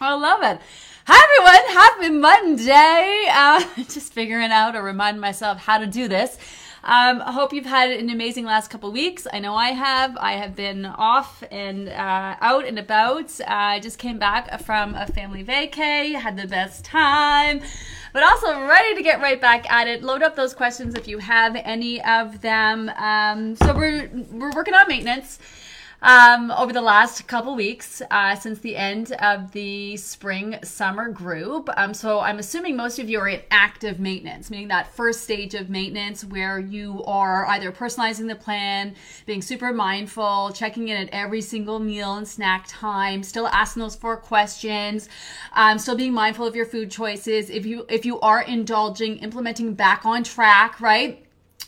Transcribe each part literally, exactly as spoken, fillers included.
I love it. Hi, everyone. Happy Monday. Uh, just figuring out or reminding myself how to do this. Um, I hope you've had an amazing last couple weeks. I know I have. I have been off and uh, out and about. Uh, I just came back from a family vacay, had the best time, but also ready to get right back at it. Load up those questions if you have any of them. Um, so we're we're working on maintenance. Um, over the last couple weeks, uh, since the end of the spring summer group. Um, so I'm assuming most of you are in active maintenance, meaning that first stage of maintenance where you are either personalizing the plan, being super mindful, checking in at every single meal and snack time, still asking those four questions, um, still being mindful of your food choices. If you, if you are indulging, implementing back on track, right?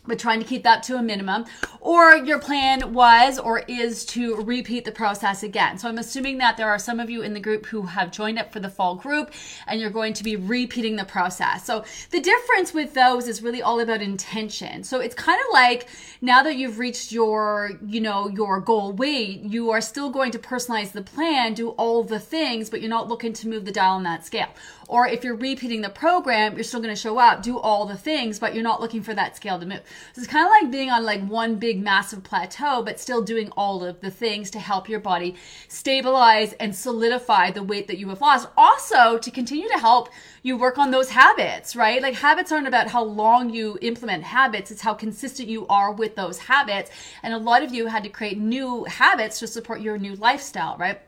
But trying to keep that to a minimum, or your plan was or is to repeat the process again. So I'm assuming that there are some of you in the group who have joined up for the fall group and you're going to be repeating the process. So the difference with those is really all about intention. So it's kind of like now that you've reached your, you know, your goal weight, you are still going to personalize the plan, do all the things, but you're not looking to move the dial on that scale. Or if you're repeating the program, you're still going to show up, do all the things, but you're not looking for that scale to move. So it's kind of like being on like one big massive plateau, but still doing all of the things to help your body stabilize and solidify the weight that you have lost. Also to continue to help you work on those habits, right? Like habits aren't about how long you implement habits. It's how consistent you are with those habits. And a lot of you had to create new habits to support your new lifestyle, right?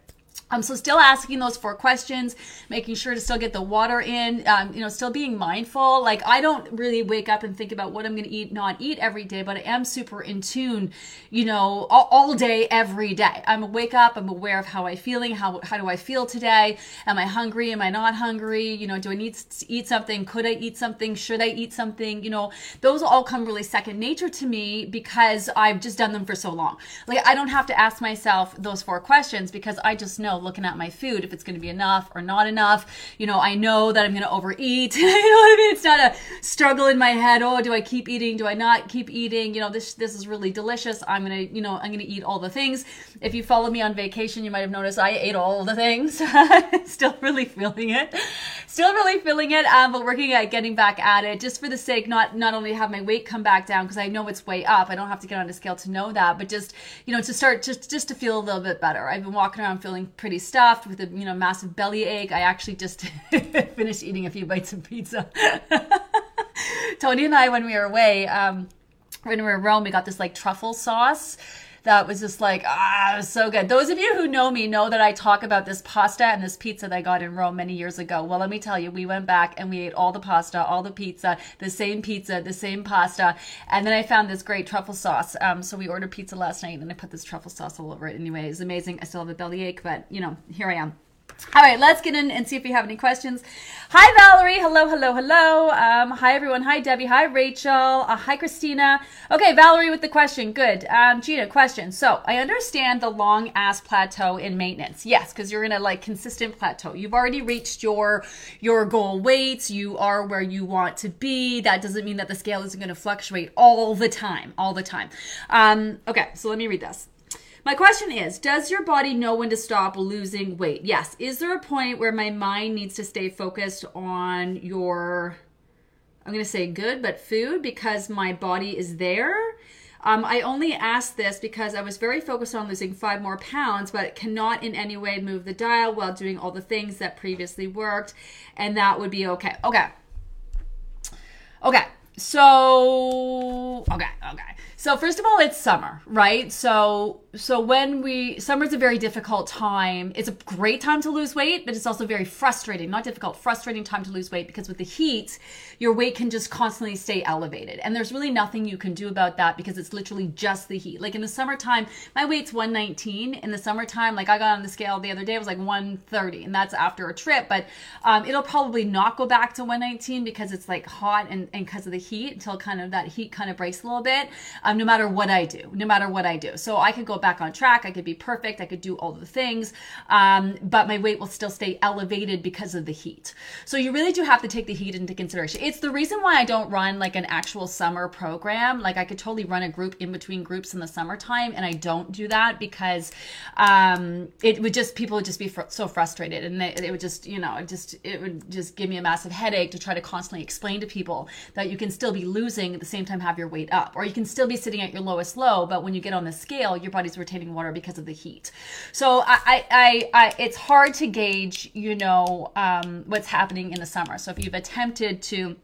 Um, so still asking those four questions, making sure to still get the water in, um, you know, still being mindful. Like I don't really wake up and think about what I'm going to eat, not eat every day, but I am super in tune, you know, all, all day, every day. I'm awake up, I'm aware of how I'm feeling, how how do I feel today? Am I hungry? Am I not hungry? You know, do I need to eat something? Could I eat something? Should I eat something? You know, those all come really second nature to me because I've just done them for so long. Like I don't have to ask myself those four questions because I just know looking at my food if it's going to be enough or not enough. You know, I know that I'm going to overeat. You know what I mean? It's not a struggle in my head. Oh, do I keep eating? Do I not keep eating? You know, this this is really delicious. I'm going to, you know, I'm going to eat all the things. If you follow me on vacation, you might have noticed I ate all the things. Still really feeling it. Still really feeling it, um, but working at getting back at it just for the sake, not, not only to have my weight come back down because I know it's way up. I don't have to get on a scale to know that, but just, you know, to start just, just to feel a little bit better. I've been walking around feeling pretty stuffed with a you know massive belly ache. I actually just finished eating a few bites of pizza. Tony and I, when we were away, um, when we were in Rome, we got this like truffle sauce that was just like, ah, it was so good. Those of you who know me know that I talk about this pasta and this pizza that I got in Rome many years ago. Well, let me tell you, we went back and we ate all the pasta, all the pizza, the same pizza, the same pasta. And then I found this great truffle sauce. Um, so we ordered pizza last night and I put this truffle sauce all over it. Anyway, it was amazing. I still have a bellyache, but you know, here I am. All right, let's get in and see if you have any questions. Hi, Valerie. Hello, hello, hello. Um, hi, everyone. Hi, Debbie. Hi, Rachel. Uh, hi, Christina. Okay, Valerie with the question. Good. Um, Gina, question. So I understand the long-ass plateau in maintenance. Yes, because you're in a like consistent plateau. You've already reached your, your goal weights. You are where you want to be. That doesn't mean that the scale isn't going to fluctuate all the time, all the time. Um, okay, so let me read this. My question is, does your body know when to stop losing weight? Yes. Is there a point where my mind needs to stay focused on your, I'm going to say good, but food because my body is there? Um, I only asked this because I was very focused on losing five more pounds, but cannot in any way move the dial while doing all the things that previously worked. And that would be okay. Okay. Okay. So, okay. Okay. So first of all, it's summer, right? So so when we, summer's a very difficult time. It's a great time to lose weight, but it's also very frustrating, not difficult, frustrating time to lose weight, because with the heat, your weight can just constantly stay elevated. And there's really nothing you can do about that because it's literally just the heat. Like in the summertime, my weight's one nineteen. In the summertime, like I got on the scale the other day, it was like one thirty, and that's after a trip. But um, it'll probably not go back to one nineteen because it's like hot and because of the heat, until kind of that heat kind of breaks a little bit. Um, no matter what I do, no matter what I do. So I could go back on track. I could be perfect. I could do all the things, um, but my weight will still stay elevated because of the heat. So you really do have to take the heat into consideration. It's the reason why I don't run like an actual summer program. Like I could totally run a group in between groups in the summertime, and I don't do that because um, it would just, people would just be fr- so frustrated, and it, it would just, you know, just it would just give me a massive headache to try to constantly explain to people that you can still be losing at the same time have your weight up, or you can still be sitting at your lowest low, but when you get on the scale, your body's retaining water because of the heat. So I, I, I it's hard to gauge, you know, um, what's happening in the summer. So if you've attempted to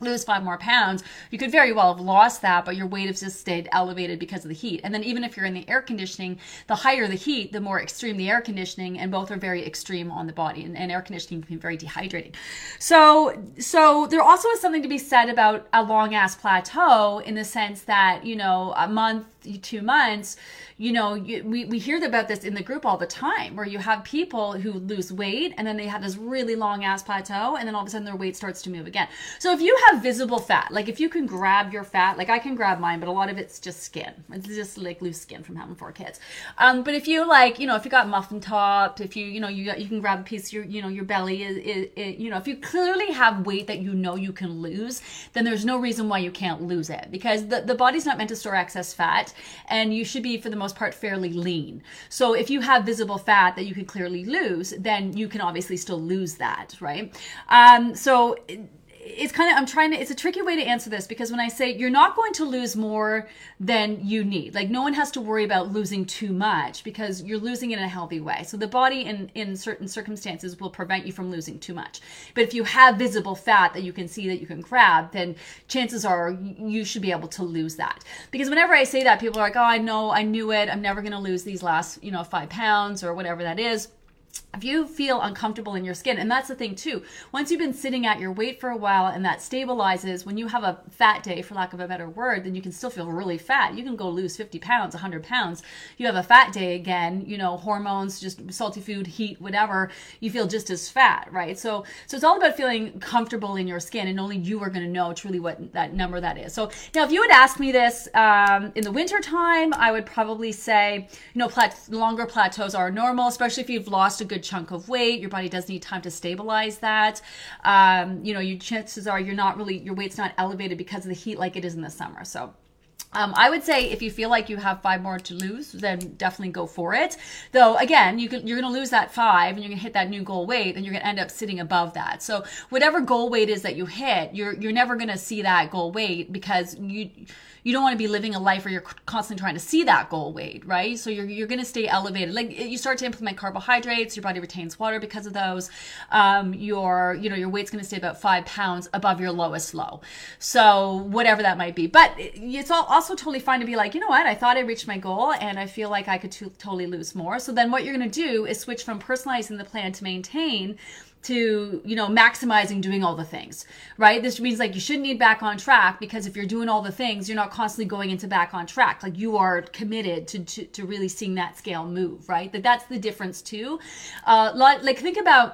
lose five more pounds, you could very well have lost that, but your weight has just stayed elevated because of the heat. And then even if you're in the air conditioning, the higher the heat, the more extreme the air conditioning, and both are very extreme on the body, and, and air conditioning can be very dehydrating. So, so there also is something to be said about a long ass plateau, in the sense that, you know, a month, two months, you know, you, we, we hear about this in the group all the time, where you have people who lose weight and then they have this really long ass plateau, and then all of a sudden their weight starts to move again. So if you have visible fat, like if you can grab your fat, like I can grab mine, but a lot of it's just skin. It's just like loose skin from having four kids. Um, but if you like, you know, if you got muffin topped, if you, you know, you got, you can grab a piece, your, you know, your belly is, is, is, you know, if you clearly have weight that you know you can lose, then there's no reason why you can't lose it, because the, the body's not meant to store excess fat, and you should be for the most part fairly lean. So if you have visible fat that you can clearly lose, then you can obviously still lose that, right? Um, so it's kind of, I'm trying to, it's a tricky way to answer this, because when I say you're not going to lose more than you need, like no one has to worry about losing too much, because you're losing it in a healthy way. So the body in, in certain circumstances will prevent you from losing too much. But if you have visible fat that you can see, that you can grab, then chances are you should be able to lose that. Because whenever I say that, people are like, oh, I know, I knew it. I'm never going to lose these last, you know, five pounds or whatever that is. If you feel uncomfortable in your skin, and that's the thing too, once you've been sitting at your weight for a while and that stabilizes, when you have a fat day, for lack of a better word, then you can still feel really fat. You can go lose fifty pounds, one hundred pounds. You have a fat day again, you know, hormones, just salty food, heat, whatever, you feel just as fat, right? So so it's all about feeling comfortable in your skin, and only you are going to know truly what that number that is. So now if you would ask me this um, in the winter time, I would probably say, you know, plat- longer plateaus are normal, especially if you've lost a good chunk of weight. Your body does need time to stabilize that. Um, you know, your chances are you're not really, your weight's not elevated because of the heat like it is in the summer. So Um, I would say if you feel like you have five more to lose, then definitely go for it. Though, again, you can, you're going to lose that five, and you're going to hit that new goal weight, and you're going to end up sitting above that. So whatever goal weight is that you hit, you're you're never going to see that goal weight, because you you don't want to be living a life where you're constantly trying to see that goal weight, right? So you're you're going to stay elevated. Like you start to implement carbohydrates, your body retains water because of those. Um, your you know your weight's going to stay about five pounds above your lowest low. So whatever that might be, but it's all. Also totally fine to be like, you know what, I thought I reached my goal and I feel like I could t- totally lose more. So then what you're going to do is switch from personalizing the plan to maintain to, you know, maximizing doing all the things, right? This means like you shouldn't need back on track, because if you're doing all the things, you're not constantly going into back on track. Like you are committed to to, to really seeing that scale move, right? That that's the difference too. Uh, like think about,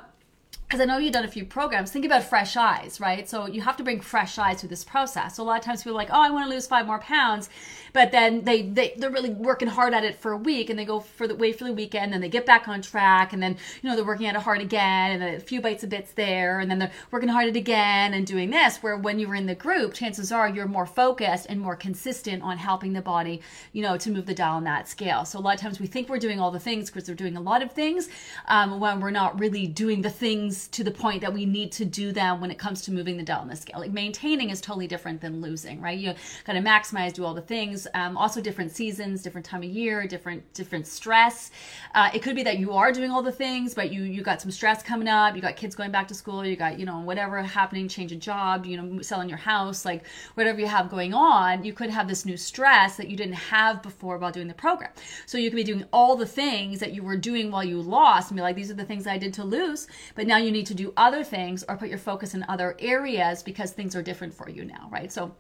because I know you've done a few programs, think about fresh eyes, right? So you have to bring fresh eyes to this process. So a lot of times people are like, oh, I want to lose five more pounds. But then they, they, they're really working hard at it for a week, and they go for the wait for the weekend, and they get back on track, and then, you know, they're working at it hard again, and then a few bites of bits there, and then they're working hard at it again and doing this, where when you were in the group, chances are you're more focused and more consistent on helping the body, you know, to move the dial on that scale. So a lot of times we think we're doing all the things because we're doing a lot of things um, when we're not really doing the things things to the point that we need to do them when it comes to moving the dial on the scale. Like maintaining is totally different than losing, right? You gotta maximize, do all the things. Um, also different seasons, different time of year, different different stress. Uh, it could be that you are doing all the things, but you you got some stress coming up, you got kids going back to school, you got, you know, whatever happening, change of job, you know, selling your house, like whatever you have going on, you could have this new stress that you didn't have before while doing the program. So you could be doing all the things that you were doing while you lost and be like, these are the things I did to lose, but now you need to do other things or put your focus in other areas because things are different for you now, right? So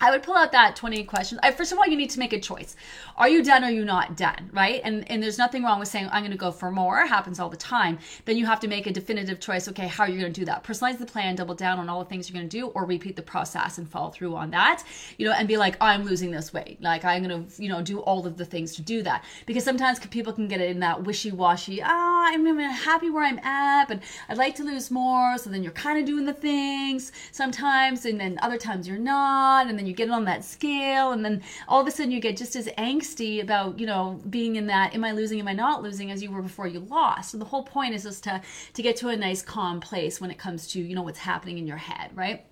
I would pull out that twenty questions. I, first of all, you need to make a choice. Are you done or are you not done, right? And and there's nothing wrong with saying, I'm going to go for more. It happens all the time. Then you have to make a definitive choice. Okay, how are you going to do that? Personalize the plan, double down on all the things you're going to do, or repeat the process and follow through on that, you know, and be like, I'm losing this weight. Like I'm going to, you know, do all of the things to do that. Because sometimes people can get in that wishy-washy, oh, I'm happy where I'm at, but I'd like to lose more. So then you're kind of doing the things sometimes, and then other times you're not. And then you get on that scale, and then all of a sudden you get just as angsty about, you know, being in that, am I losing, am I not losing, as you were before you lost. So the whole point is just to to get to a nice calm place when it comes to, you know, what's happening in your head, right?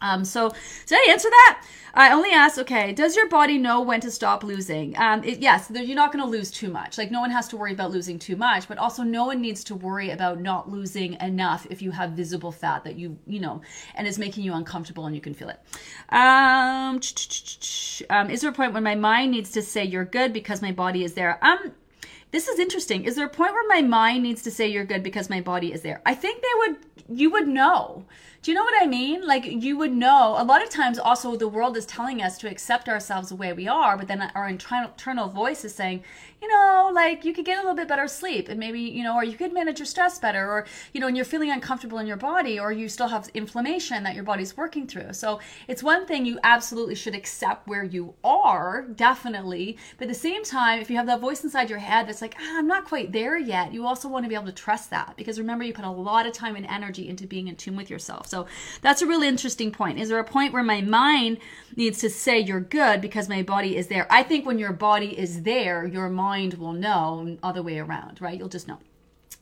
Um, so did I answer that? I only asked, okay, does your body know when to stop losing? Um, it, yes, you're not going to lose too much. Like no one has to worry about losing too much, but also no one needs to worry about not losing enough if you have visible fat that you, you know, and it's making you uncomfortable and you can feel it. Um, um, is there a point when my mind needs to say you're good because my body is there? Um, This is interesting. Is there a point where my mind needs to say you're good because my body is there? I think they would, you would know. Do you know what I mean? Like you would know. A lot of times also the world is telling us to accept ourselves the way we are, but then our internal voice is saying, you know, like you could get a little bit better sleep and maybe, you know, or you could manage your stress better, or, you know, and you're feeling uncomfortable in your body, or you still have inflammation that your body's working through. So it's one thing you absolutely should accept where you are, definitely. But at the same time, if you have that voice inside your head that's like, ah, I'm not quite there yet, you also want to be able to trust that, because remember, you put a lot of time and energy into being in tune with yourself. So that's a really interesting point. Is there a point where my mind needs to say you're good because my body is there? I think when your body is there, your mind will know, and other way around, right? You'll just know.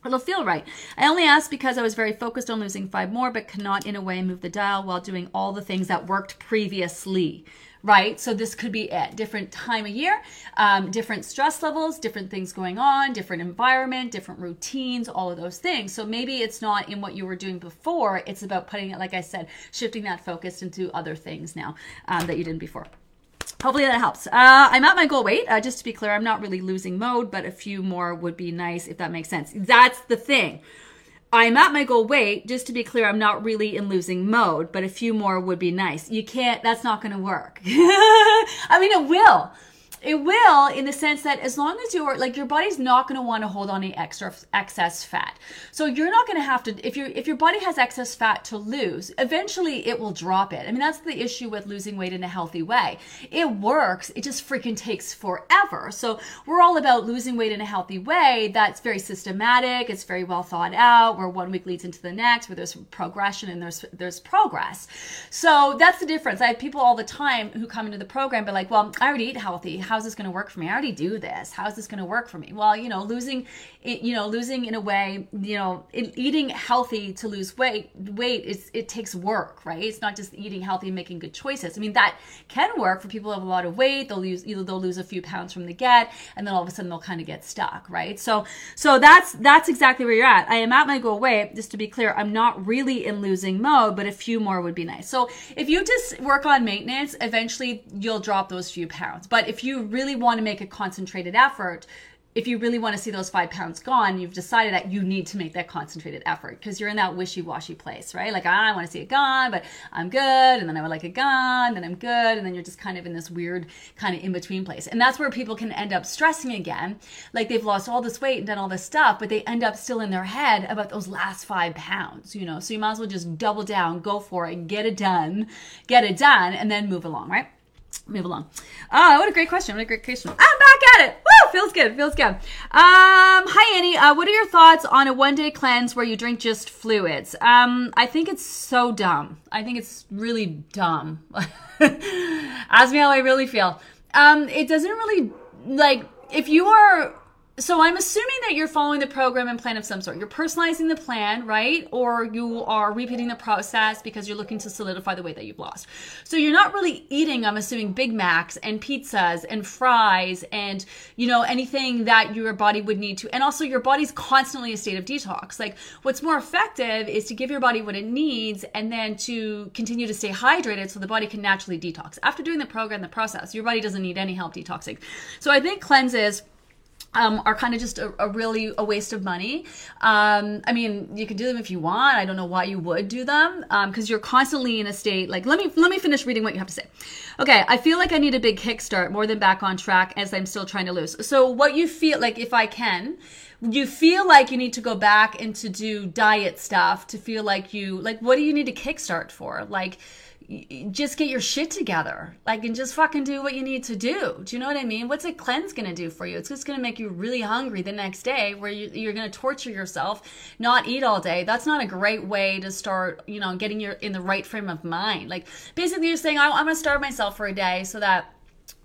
It'll feel right. I only asked because I was very focused on losing five more, but cannot in a way move the dial while doing all the things that worked previously. Right? So this could be it. Different time of year, um, different stress levels, different things going on, different environment, different routines, all of those things. So maybe it's not in what you were doing before. It's about putting it, like I said, shifting that focus into other things now um, that you didn't before. Hopefully that helps. Uh, I'm at my goal weight. Uh, just to be clear, I'm not really losing mode, but a few more would be nice if that makes sense. That's the thing. I'm at my goal weight. Just to be clear, I'm not really in losing mode, but a few more would be nice. You can't, that's not going to work. I mean, it will. It will, in the sense that as long as you're, like, your body's not going to want to hold on any extra excess fat. So you're not going to have to, if you if your body has excess fat to lose, eventually it will drop it. I mean, that's the issue with losing weight in a healthy way. It works. It just freaking takes forever. So we're all about losing weight in a healthy way. That's very systematic. It's very well thought out, where one week leads into the next, where there's progression and there's there's progress. So that's the difference. I have people all the time who come into the program, but like, well, I already eat healthy. How's this going to work for me? I already do this. How's this going to work for me? Well, you know, losing, you know, losing in a way, you know, eating healthy to lose weight, weight is, it takes work, right? It's not just eating healthy and making good choices. I mean, that can work for people who have a lot of weight. They'll lose, either they'll lose a few pounds from the get, and then all of a sudden they'll kind of get stuck, right? So, so that's, that's exactly where you're at. I am at my goal weight. Just to be clear, I'm not really in losing mode, but a few more would be nice. So if you just work on maintenance, eventually you'll drop those few pounds. But if you really want to make a concentrated effort, if you really want to see those five pounds gone, you've decided that you need to make that concentrated effort, because you're in that wishy-washy place, right? Like, I want to see it gone, but I'm good, and then I would like it gone, then I'm good, and then you're just kind of in this weird kind of in-between place. And that's where people can end up stressing again. Like, they've lost all this weight and done all this stuff, but they end up still in their head about those last five pounds, you know? So you might as well just double down, go for it, get it done, get it done, and then move along, right? Move along. Oh, what a great question. What a great question. I'm back at it. Woo! Feels good. Feels good. Um, hi, Annie. Uh, what are your thoughts on a one-day cleanse where you drink just fluids? Um, I think it's so dumb. I think it's really dumb. Ask me how I really feel. Um, it doesn't really, like, if you are So I'm assuming that you're following the program and plan of some sort. You're personalizing the plan, right? Or you are repeating the process because you're looking to solidify the weight that you've lost. So you're not really eating, I'm assuming, Big Macs and pizzas and fries and, you know, anything that your body would need to. And also your body's constantly in a state of detox. Like, what's more effective is to give your body what it needs and then to continue to stay hydrated so the body can naturally detox. After doing the program, the process, your body doesn't need any help detoxing. So I think cleanses Um, are kind of just a, a really a waste of money. Um, I mean, you can do them if you want. I don't know why you would do them um, 'cause you're constantly in a state like, let me let me finish reading what you have to say. Okay, I feel like I need a big kickstart more than back on track as I'm still trying to lose. So what you feel like, if I can, you feel like you need to go back and to do diet stuff to feel like you, like what do you need to kickstart for? Like, just get your shit together, like, and just fucking do what you need to do. Do you know what I mean? What's a cleanse going to do for you? It's just going to make you really hungry the next day where you, you're going to torture yourself, not eat all day. That's not a great way to start, you know, getting your in the right frame of mind. Like, basically you're saying, I'm going to starve myself for a day so that,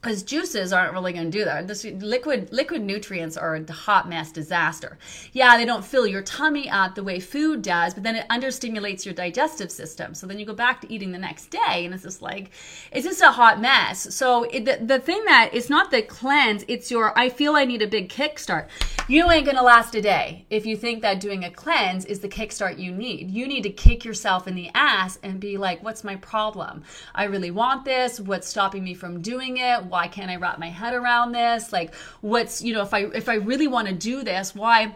because juices aren't really going to do that. This liquid liquid nutrients are a hot mess disaster. Yeah, they don't fill your tummy up the way food does, but then it understimulates your digestive system. So then you go back to eating the next day, and it's just like, it's just a hot mess. So it, the, the thing that, it's not the cleanse, it's your, I feel I need a big kickstart. You ain't going to last a day if you think that doing a cleanse is the kickstart you need. You need to kick yourself in the ass and be like, what's my problem? I really want this. What's stopping me from doing it? Why can't I wrap my head around this? Like, what's, you know, if I if I really want to do this, why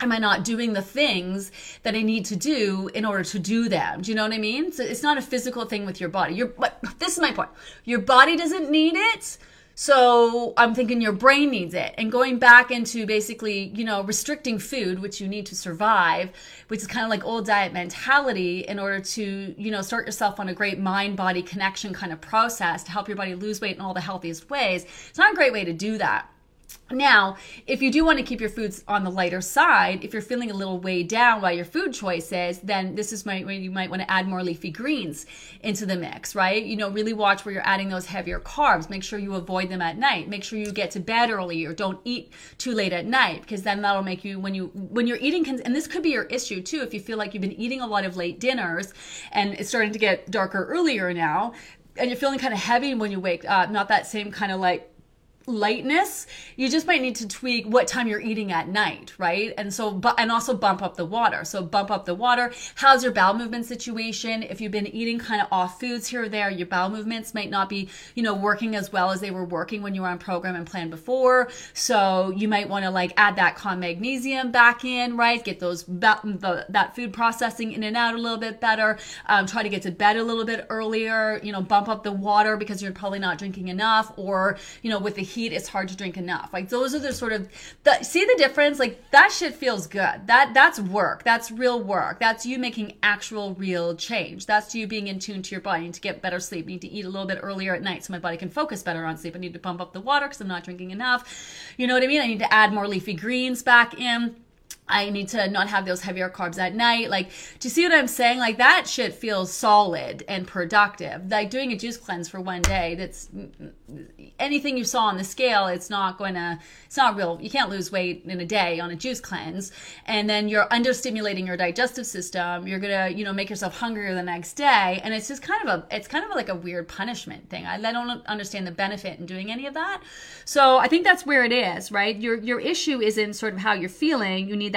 am I not doing the things that I need to do in order to do them? Do you know what I mean? So it's not a physical thing with your body. Your, but this is my point. Your body doesn't need it. So I'm thinking your brain needs it. And going back into basically, you know, restricting food, which you need to survive, which is kind of like old diet mentality, in order to, you know, start yourself on a great mind-body connection kind of process to help your body lose weight in all the healthiest ways. It's not a great way to do that. Now, if you do want to keep your foods on the lighter side, if you're feeling a little weighed down by your food choices, then this is my, where you might want to add more leafy greens into the mix, right? You know, really watch where you're adding those heavier carbs. Make sure you avoid them at night. Make sure you get to bed early or don't eat too late at night, because then that'll make you, when, you, when you're eating, and this could be your issue too, if you feel like you've been eating a lot of late dinners and it's starting to get darker earlier now, and you're feeling kind of heavy when you wake up, not that same kind of like lightness, you just might need to tweak what time you're eating at night, right? And so, but, and also bump up the water. So bump up the water. How's your bowel movement situation? If you've been eating kind of off foods here or there, your bowel movements might not be, you know, working as well as they were working when you were on program and plan before. So you might want to like add that calm magnesium back in, right? Get those, the, that food processing in and out a little bit better. Um, try to get to bed a little bit earlier, you know, bump up the water because you're probably not drinking enough, or, you know, with the heat, it's hard to drink enough. Like, those are the sort of the, see the difference? Like, that shit feels good. That that's work. That's real work. That's you making actual real change. That's you being in tune to your body. I need to get better sleep. I need to eat a little bit earlier at night so my body can focus better on sleep. I need to pump up the water because I'm not drinking enough. You know what I mean? I need to add more leafy greens back in. I need to not have those heavier carbs at night. Like, do you see what I'm saying? Like, that shit feels solid and productive. Like, doing a juice cleanse for one day, that's anything you saw on the scale, it's not going to, it's not real. You can't lose weight in a day on a juice cleanse. And then you're understimulating your digestive system. You're going to, you know, make yourself hungrier the next day. And it's just kind of a, it's kind of like a weird punishment thing. I, I don't understand the benefit in doing any of that. So I think that's where it is, right? Your, your issue is in sort of how you're feeling. You need that.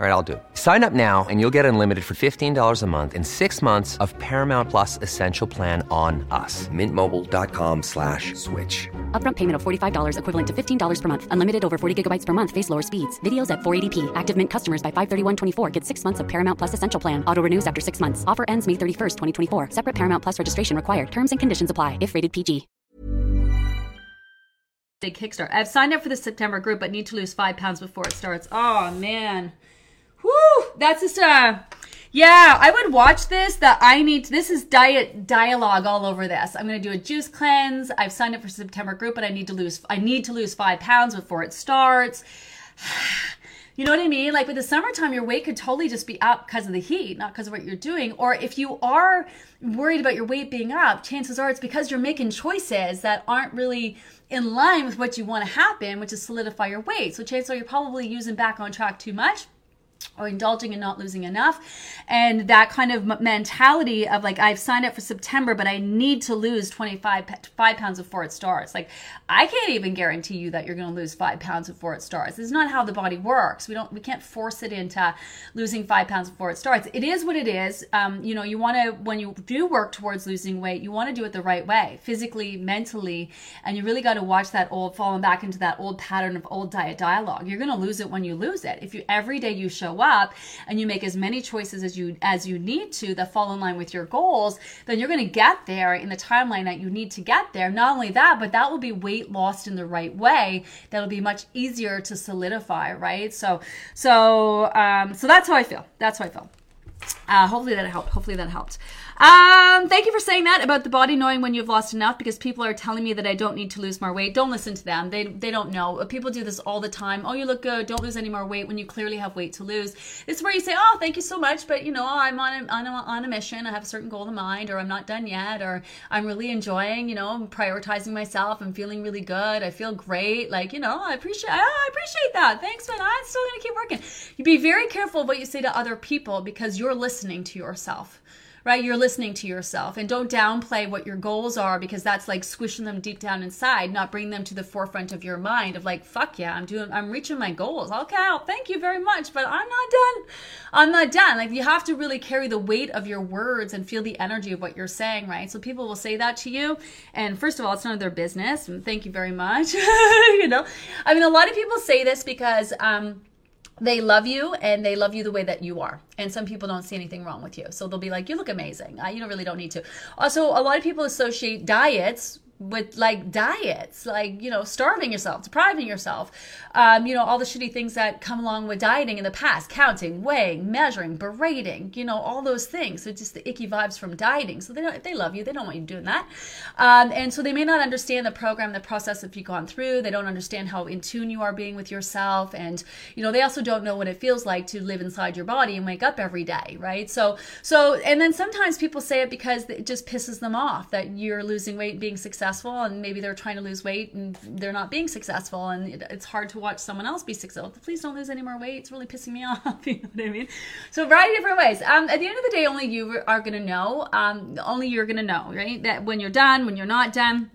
All right, I'll do it. Sign up now and you'll get unlimited for fifteen dollars a month and six months of Paramount Plus Essential Plan on us. Mint Mobile dot com slash switch. Upfront payment of forty-five dollars equivalent to fifteen dollars per month. Unlimited over forty gigabytes per month. Face lower speeds. Videos at four eighty p. Active Mint customers by five thirty-one twenty-four get six months of Paramount Plus Essential Plan. Auto renews after six months. Offer ends May thirty-first, twenty twenty-four. Separate Paramount Plus registration required. Terms and conditions apply if rated P G. Big Kickstart. I've signed up for the September group, but need to lose five pounds before it starts. Oh, man. Whew, that's just a, yeah, I would watch this, that I need, to, this is diet dialogue all over this. I'm going to do a juice cleanse. I've signed up for September group, but I need to lose, I need to lose five pounds before it starts. You know what I mean? Like with the summertime, your weight could totally just be up because of the heat, not because of what you're doing. Or if you are worried about your weight being up, chances are it's because you're making choices that aren't really in line with what you want to happen, which is solidify your weight. So chances are you're probably using back on track too much, or indulging and not losing enough. And that kind of mentality of like, I've signed up for September, but I need to lose twenty-five pounds before it starts. Like, I can't even guarantee you that you're going to lose five pounds before it starts. This is not how the body works. We don't, we can't force it into losing five pounds before it starts. It is what it is. Um, you know, you want to, when you do work towards losing weight, you want to do it the right way, physically, mentally, and you really got to watch that old, falling back into that old pattern of old diet dialogue. You're going to lose it when you lose it. If you, every day you show up and you make as many choices as you as you need to that fall in line with your goals, then you're going to get there in the timeline that you need to get there. Not only that, but that will be weight lost in the right way. That'll be much easier to solidify, right? So, so, um, so that's how I feel. That's how I feel. Uh, hopefully that helped. Hopefully that helped. Um, thank you for saying that about the body knowing when you've lost enough, because people are telling me that I don't need to lose more weight. Don't listen to them. They they don't know. People do this all the time. Oh, you look good. Don't lose any more weight when you clearly have weight to lose. It's where you say, oh, thank you so much, but you know, I'm on a, on a, on a mission. I have a certain goal in mind, or I'm not done yet, or I'm really enjoying, you know, I'm prioritizing myself. I'm feeling really good. I feel great. Like, you know, I appreciate, I appreciate that. Thanks, man. I'm still going to keep working. You be very careful of what you say to other people, because you're listening to yourself, right? You're listening to yourself, and don't downplay what your goals are, because that's like squishing them deep down inside, not bringing them to the forefront of your mind of like, fuck yeah, I'm doing, I'm reaching my goals. Okay, well, thank you very much, but I'm not done. I'm not done. Like, you have to really carry the weight of your words and feel the energy of what you're saying, right? So people will say that to you, and first of all, it's none of their business, and thank you very much. You know, I mean, a lot of people say this because, um, they love you, and they love you the way that you are. And some people don't see anything wrong with you. So they'll be like, you look amazing. I, you don't really don't need to. Also, a lot of people associate diets with like diets, like, you know, starving yourself, depriving yourself, um, you know, all the shitty things that come along with dieting in the past, counting, weighing, measuring, berating, you know, all those things. So just the icky vibes from dieting. So they don't, if they love you, they don't want you doing that. Um, and so they may not understand the program, the process that you've gone through. They don't understand how in tune you are being with yourself. And, you know, they also don't know what it feels like to live inside your body and wake up every day, right? So, so, and then sometimes people say it because it just pisses them off that you're losing weight and being successful. And maybe they're trying to lose weight and they're not being successful, and it's hard to watch someone else be successful. Please don't lose any more weight. It's really pissing me off. You know what I mean? So a variety of different ways. Um, at the end of the day, only you are going to know. Um, only you're going to know, right? That when you're done, when you're not done.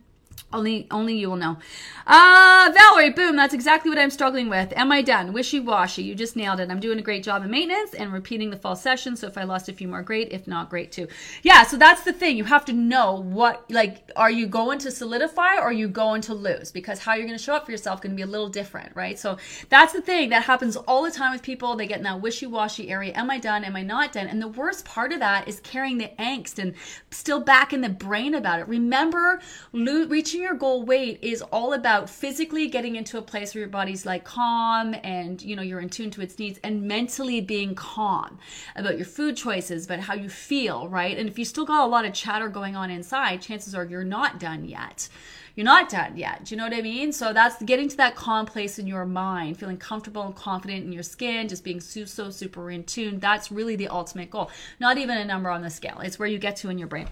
Only only you will know. Uh, Valerie, boom, that's exactly what I'm struggling with. Am I done? Wishy-washy. You just nailed it. I'm doing a great job in maintenance and repeating the fall session. So if I lost a few more, great. If not, great too. Yeah, so that's the thing. You have to know what, like, are you going to solidify or are you going to lose? Because how you're going to show up for yourself is going to be a little different, right? So that's the thing. That happens all the time with people. They get in that wishy-washy area. Am I done? Am I not done? And the worst part of that is carrying the angst and still back in the brain about it. Remember, lo- reaching your goal weight is all about physically getting into a place where your body's like calm and, you know, you're in tune to its needs, and mentally being calm about your food choices, about how you feel, right? And if you still got a lot of chatter going on inside, chances are you're not done yet. You're not done yet. Do you know what I mean? So that's getting to that calm place in your mind, feeling comfortable and confident in your skin, just being so, so super in tune. That's really the ultimate goal. Not even a number on the scale. It's where you get to in your brain.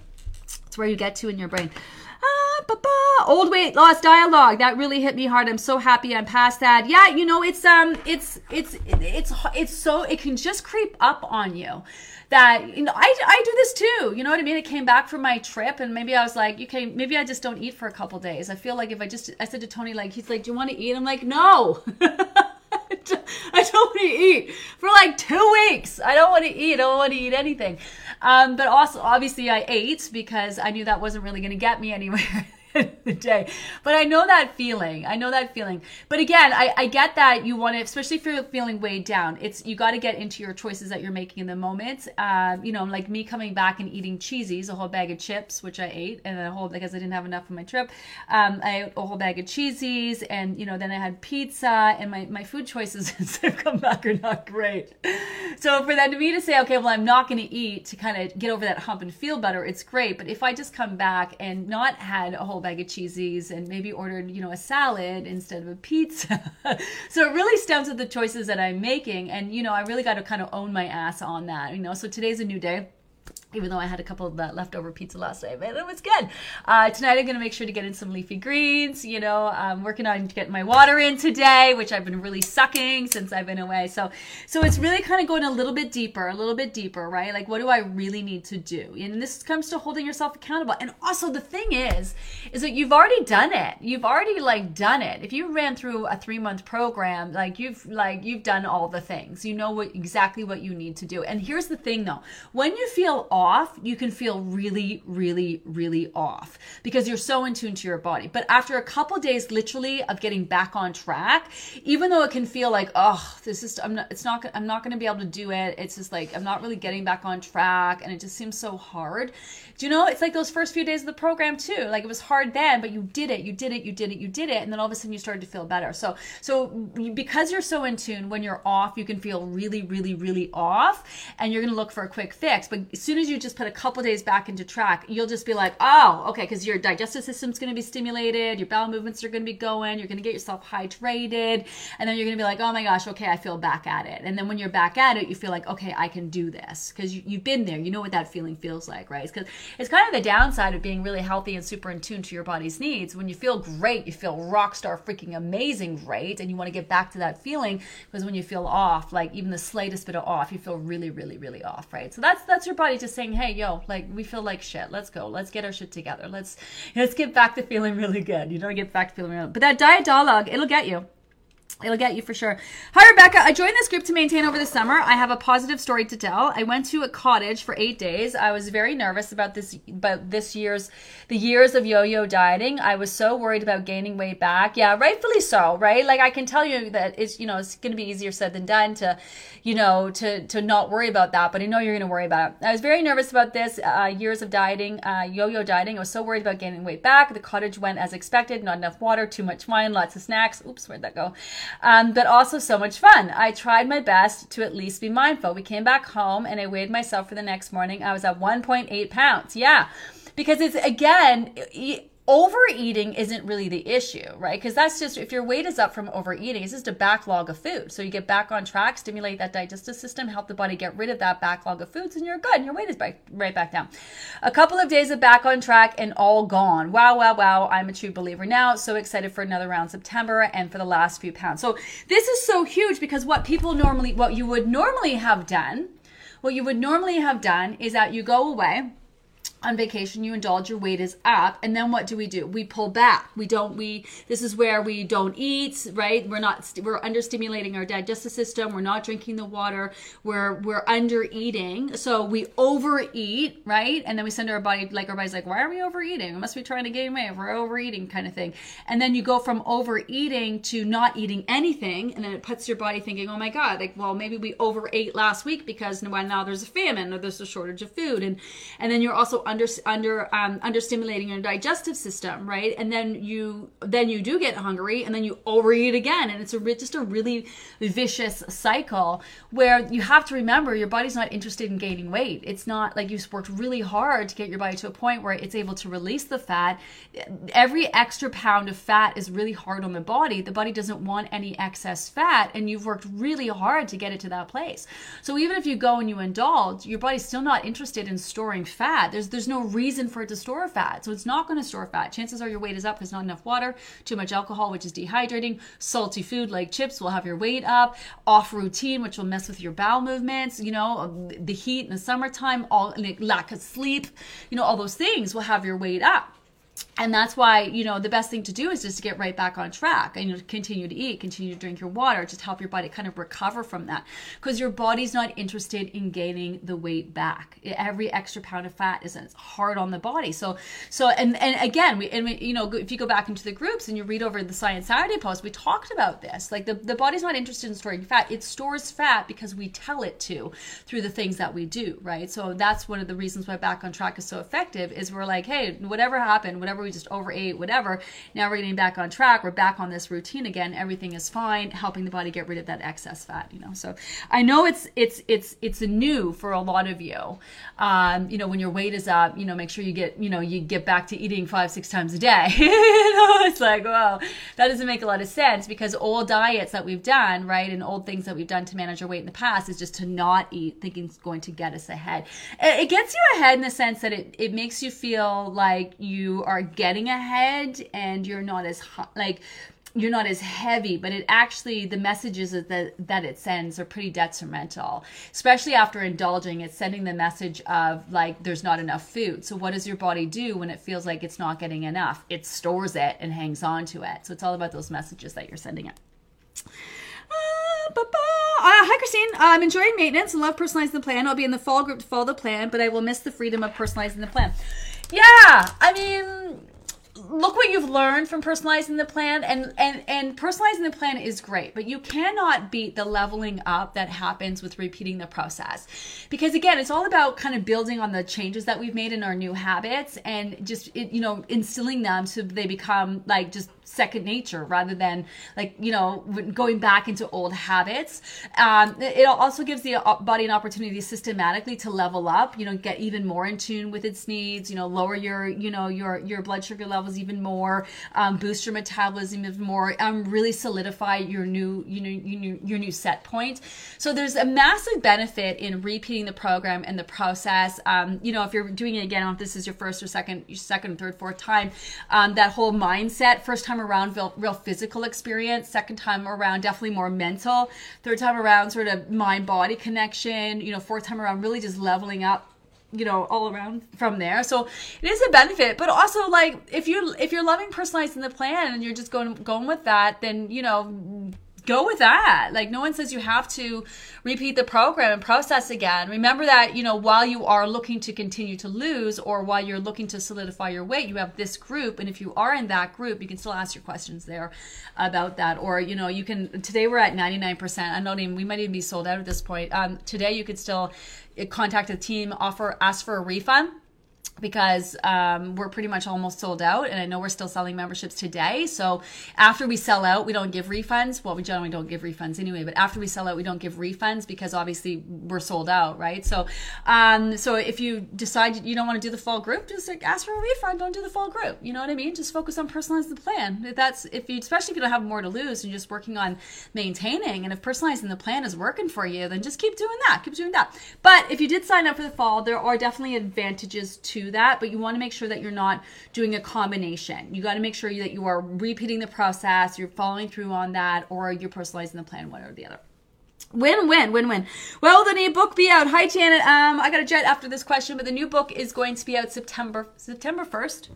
It's where you get to in your brain. Ah, ba, ba. Old weight loss dialogue. That really hit me hard. I'm so happy I'm past that. Yeah, you know, it's um, it's it's it's it's so it can just creep up on you. That, you know, I, I do this too. You know what I mean? It came back from my trip, and maybe I was like, okay, maybe I just don't eat for a couple days. I feel like if I just I said to Tony, like, he's like, do you want to eat? I'm like, no. I Tony eat for like two weeks. I don't want to eat. I don't want to eat anything. Um, but also, obviously, I ate because I knew that wasn't really going to get me anywhere. The day. But I know that feeling. I know that feeling. But again, I, I get that you want to, especially if you're feeling weighed down, it's, you got to get into your choices that you're making in the moment. Uh, you know, like me coming back and eating cheesies, a whole bag of chips, which I ate, and a whole, because I didn't have enough on my trip. Um, I ate a whole bag of cheesies, and, you know, then I had pizza, and my, my food choices since I've come back are not great. So for that to me to say, okay, well, I'm not going to eat to kind of get over that hump and feel better, it's great. But if I just come back and not had a whole bag of cheesies and maybe ordered, you know, a salad instead of a pizza. So it really stems with the choices that I'm making. And, you know, I really got to kind of own my ass on that, you know, so today's a new day. Even though I had a couple of that leftover pizza last night, but it was good. Uh, tonight I'm going to make sure to get in some leafy greens. You know, I'm working on getting my water in today, which I've been really sucking since I've been away. So, so it's really kind of going a little bit deeper, a little bit deeper, right? Like, what do I really need to do? And this comes to holding yourself accountable. And also the thing is, is that you've already done it. You've already like done it. If you ran through a three month program, like you've, like you've done all the things, you know what, exactly what you need to do. And here's the thing though, when you feel off, off, you can feel really, really, really off because you're so in tune to your body. But after a couple of days, literally, of getting back on track, even though it can feel like, oh, this is, I'm not, it's not, I'm not going to be able to do it. It's just like, I'm not really getting back on track. And it just seems so hard. Do you know, it's like those first few days of the program too. Like it was hard then, but you did it, you did it, you did it, you did it. And then all of a sudden you started to feel better. So, so because you're so in tune, when you're off, you can feel really, really, really off and you're going to look for a quick fix. But as soon as you you just put a couple days back into track, you'll just be like, oh, okay, because your digestive system's going to be stimulated, your bowel movements are going to be going, you're going to get yourself hydrated, and then you're going to be like, oh my gosh, okay, I feel back at it. And then when you're back at it, you feel like, okay, I can do this, because you, you've been there, you know what that feeling feels like, right? Because it's, it's kind of the downside of being really healthy and super in tune to your body's needs. When you feel great, you feel rock star freaking amazing great, and you want to get back to that feeling, because when you feel off, like even the slightest bit of off, you feel really, really, really off, right? So that's that's your body just saying, hey, yo, like we feel like shit. Let's go. Let's get our shit together. Let's let's get back to feeling really good. You don't get back to feeling really good. But that diet dialogue, it'll get you. It'll get you for sure. Hi, Rebecca. I joined this group to maintain over the summer. I have a positive story to tell. I went to a cottage for eight days. I was very nervous about this, about this year's, the years of yo-yo dieting. I was so worried about gaining weight back. Yeah, rightfully so, right? Like I can tell you that it's, you know, it's going to be easier said than done to, you know, to, to not worry about that, but I know you're going to worry about it. I was very nervous about this uh, years of dieting, uh, yo-yo dieting. I was so worried about gaining weight back. The cottage went as expected, not enough water, too much wine, lots of snacks. Oops, where'd that go? Um, but also so much fun. I tried my best to at least be mindful. We came back home and I weighed myself for the next morning. I was at one point eight pounds. Yeah, because it's, again, it, overeating isn't really the issue, right? Because that's just, if your weight is up from overeating, it's just a backlog of food. So you get back on track, stimulate that digestive system, help the body get rid of that backlog of foods, and you're good, and your weight is back, right back down. A couple of days of back on track and all gone. Wow, wow, wow. I'm a true believer now. So excited for another round September and for the last few pounds. So this is so huge because what people normally, what you would normally have done, what you would normally have done is that you go away on vacation, you indulge, your weight is up, and then what do we do? We pull back. We don't, we, this is where we don't eat, right? We're not, we're understimulating our digestive system. We're not drinking the water. We're, we're under eating. So we overeat, right? And then we send our body, like our body's like, why are we overeating? We must be trying to gain weight. We're overeating kind of thing. And then you go from overeating to not eating anything. And then it puts your body thinking, oh my God, like, well, maybe we overate last week because now there's a famine or there's a shortage of food. And, and then you're also under under um under stimulating your digestive system, right? And then you then you do get hungry and then you overeat again, and it's a re- just a really vicious cycle where you have to remember your body's not interested in gaining weight. It's not like you've worked really hard to get your body to a point where it's able to release the fat. Every extra pound of fat is really hard on the body. The body doesn't want any excess fat, and you've worked really hard to get it to that place. So even if you go and you indulge, your body's still not interested in storing fat. There's there's no reason for it to store fat. So it's not going to store fat. Chances are your weight is up because not enough water, too much alcohol, which is dehydrating, salty food like chips will have your weight up, off routine, which will mess with your bowel movements, you know, the heat in the summertime, all like lack of sleep, you know, all those things will have your weight up. And that's why, you know, the best thing to do is just to get right back on track and, you know, continue to eat, continue to drink your water, just help your body kind of recover from that, because your body's not interested in gaining the weight back. Every extra pound of fat is hard on the body. So, so, and, and again, we, and we, you know, if you go back into the groups and you read over the Science Saturday post, we talked about this, like the, the body's not interested in storing fat. It stores fat because we tell it to through the things that we do, right? So that's one of the reasons why Back on Track is so effective, is we're like, hey, whatever happened, whatever we just overate, whatever, now we're getting back on track, we're back on this routine again, everything is fine, helping the body get rid of that excess fat, you know. So I know it's it's it's it's new for a lot of you. Um you know, when your weight is up, you know, make sure you get, you know, you get back to eating five six times a day. You know, it's like, well, that doesn't make a lot of sense, because old diets that we've done, right, and old things that we've done to manage our weight in the past is just to not eat, thinking it's going to get us ahead. It gets you ahead in the sense that it it makes you feel like you are getting ahead and you're not as like you're not as heavy, but it actually, the messages that that it sends are pretty detrimental, especially after indulging. It's sending the message of like, there's not enough food. So what does your body do when it feels like it's not getting enough? It stores it and hangs on to it. So it's all about those messages that you're sending it. Uh, bah, bah. Uh, hi, Christine. I'm enjoying maintenance and love personalizing the plan. I'll be in the fall group to follow the plan, but I will miss the freedom of personalizing the plan. Yeah, I mean, look what you've learned from personalizing the plan, and, and, and personalizing the plan is great, but you cannot beat the leveling up that happens with repeating the process. Because again, it's all about kind of building on the changes that we've made in our new habits and just, you know, instilling them so they become like just second nature, rather than like, you know, going back into old habits. Um, it also gives the body an opportunity systematically to level up, you know, get even more in tune with its needs, you know, lower your, you know, your, your blood sugar level even more, um, boost your metabolism even more, um, really solidify your new, you know, your new, your new set point. So there's a massive benefit in repeating the program and the process. Um, you know, if you're doing it again, if this is your first or second, your second, third, fourth time, um, that whole mindset, first time around, real, real physical experience, second time around, definitely more mental, third time around, sort of mind-body connection, you know, fourth time around, really just leveling up, you know, all around from there. So it is a benefit, but also like if you if you're loving personalizing the plan and you're just going going with that, then, you know, go with that. Like, no one says you have to repeat the program and process again. Remember that, you know, while you are looking to continue to lose, or while you're looking to solidify your weight, you have this group. And if you are in that group, you can still ask your questions there about that. Or, you know, you can, today we're at ninety-nine percent. I don't even, we might even be sold out at this point. Um, today you could still contact the team, offer, ask for a refund, because um, we're pretty much almost sold out, and I know we're still selling memberships today. So after we sell out, we don't give refunds. Well, we generally don't give refunds anyway, but after we sell out, we don't give refunds, because obviously we're sold out, right? So um, so if you decide you don't want to do the full group, just like ask for a refund, don't do the full group. You know what I mean? Just focus on personalizing the plan. If that's, if you, especially if you don't have more to lose and you're just working on maintaining, and if personalizing the plan is working for you, then just keep doing that, keep doing that. But if you did sign up for the fall, there are definitely advantages to that, but you want to make sure that you're not doing a combination. You got to make sure that you are repeating the process, you're following through on that, or you're personalizing the plan, one or the other. Win, win, win, win. Well, the new book be out. Hi, Janet. Um, I got a jet after this question, but the new book is going to be out September September first.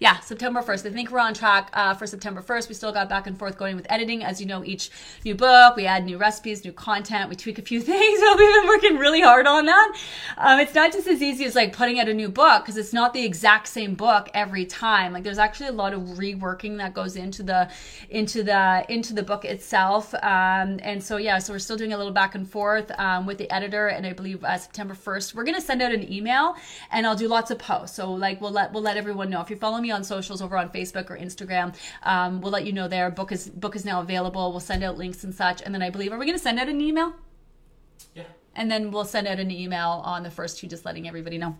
Yeah, September first. I think we're on track uh, for September first. We still got back and forth going with editing. As you know, each new book, we add new recipes, new content. We tweak a few things. So we've been working really hard on that. Um, it's not just as easy as like putting out a new book, because it's not the exact same book every time. Like, there's actually a lot of reworking that goes into the into the into the book itself. Um, and so yeah, so we're still doing a little back and forth um, with the editor. And I believe uh, September first, we're gonna send out an email, and I'll do lots of posts. So like we'll let we'll let everyone know. If you follow me on socials over on Facebook or Instagram, um, we'll let you know their book is book is now available. We'll send out links and such, and then I believe, are we going to send out an email? Yeah. And then we'll send out an email on the first two, just letting everybody know.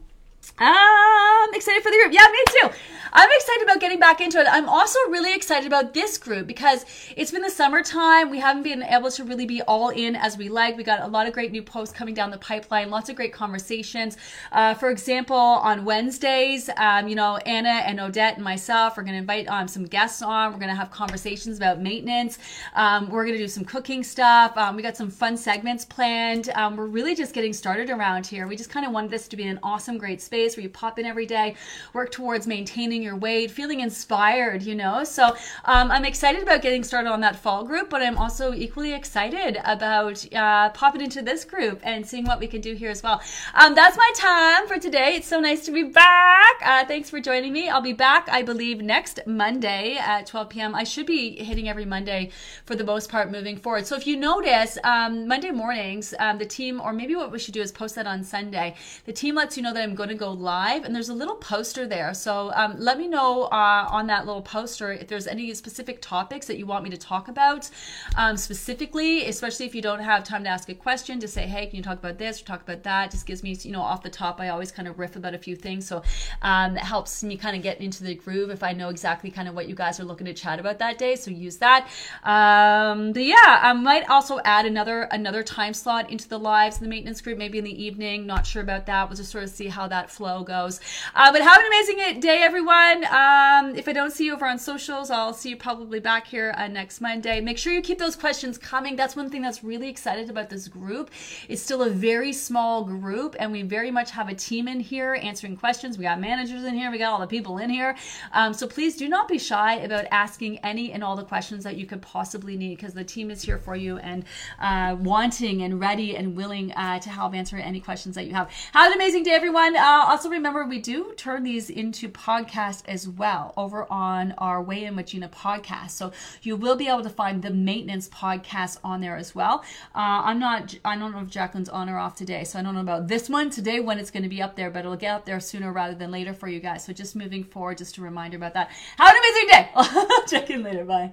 I'm excited for the group. Yeah, me too. I'm excited about getting back into it. I'm also really excited about this group, because it's been the summertime. We haven't been able to really be all in as we like. We got a lot of great new posts coming down the pipeline, lots of great conversations. Uh, for example, on Wednesdays, um, you know, Anna and Odette and myself are going to invite um, some guests on. We're going to have conversations about maintenance. Um, we're going to do some cooking stuff. Um, we got some fun segments planned. Um, we're really just getting started around here. We just kind of wanted this to be an awesome, great space where you pop in every day, work towards maintaining losing your weight, feeling inspired, you know. So um, I'm excited about getting started on that fall group, but I'm also equally excited about uh, popping into this group and seeing what we can do here as well. Um, that's my time for today. It's so nice to be back. Uh, thanks for joining me. I'll be back, I believe, next Monday at twelve p.m. I should be hitting every Monday for the most part moving forward. So if you notice, um, Monday mornings, um, the team, or maybe what we should do is post that on Sunday. The team lets you know that I'm going to go live, and there's a little poster there. So um, let me know uh, on that little poster if there's any specific topics that you want me to talk about um, specifically, especially if you don't have time to ask a question, to say, hey, can you talk about this or talk about that? Just gives me, you know, off the top, I always kind of riff about a few things. So um, it helps me kind of get into the groove if I know exactly kind of what you guys are looking to chat about that day. So use that. Um, but yeah, I might also add another another time slot into the lives in the maintenance group, maybe in the evening. Not sure about that. We'll just sort of see how that flow goes. Uh, but have an amazing day, everyone. Um, if I don't see you over on socials, I'll see you probably back here uh, next Monday. Make sure you keep those questions coming. That's one thing that's really excited about this group. It's still a very small group, and we very much have a team in here answering questions. We got managers in here. We got all the people in here. Um, so please do not be shy about asking any and all the questions that you could possibly need, because the team is here for you and uh, wanting and ready and willing uh, to help answer any questions that you have. Have an amazing day, everyone. Uh, also remember, we do turn these into podcasts as well over on our Way In With Gina podcast. So you will be able to find the maintenance podcast on there as well. Uh, I'm not, I don't know if Jacqueline's on or off today, so I don't know about this one today when it's going to be up there, but it'll get up there sooner rather than later for you guys. So just moving forward, just a reminder about that. Have an amazing day. I'll check in later. Bye.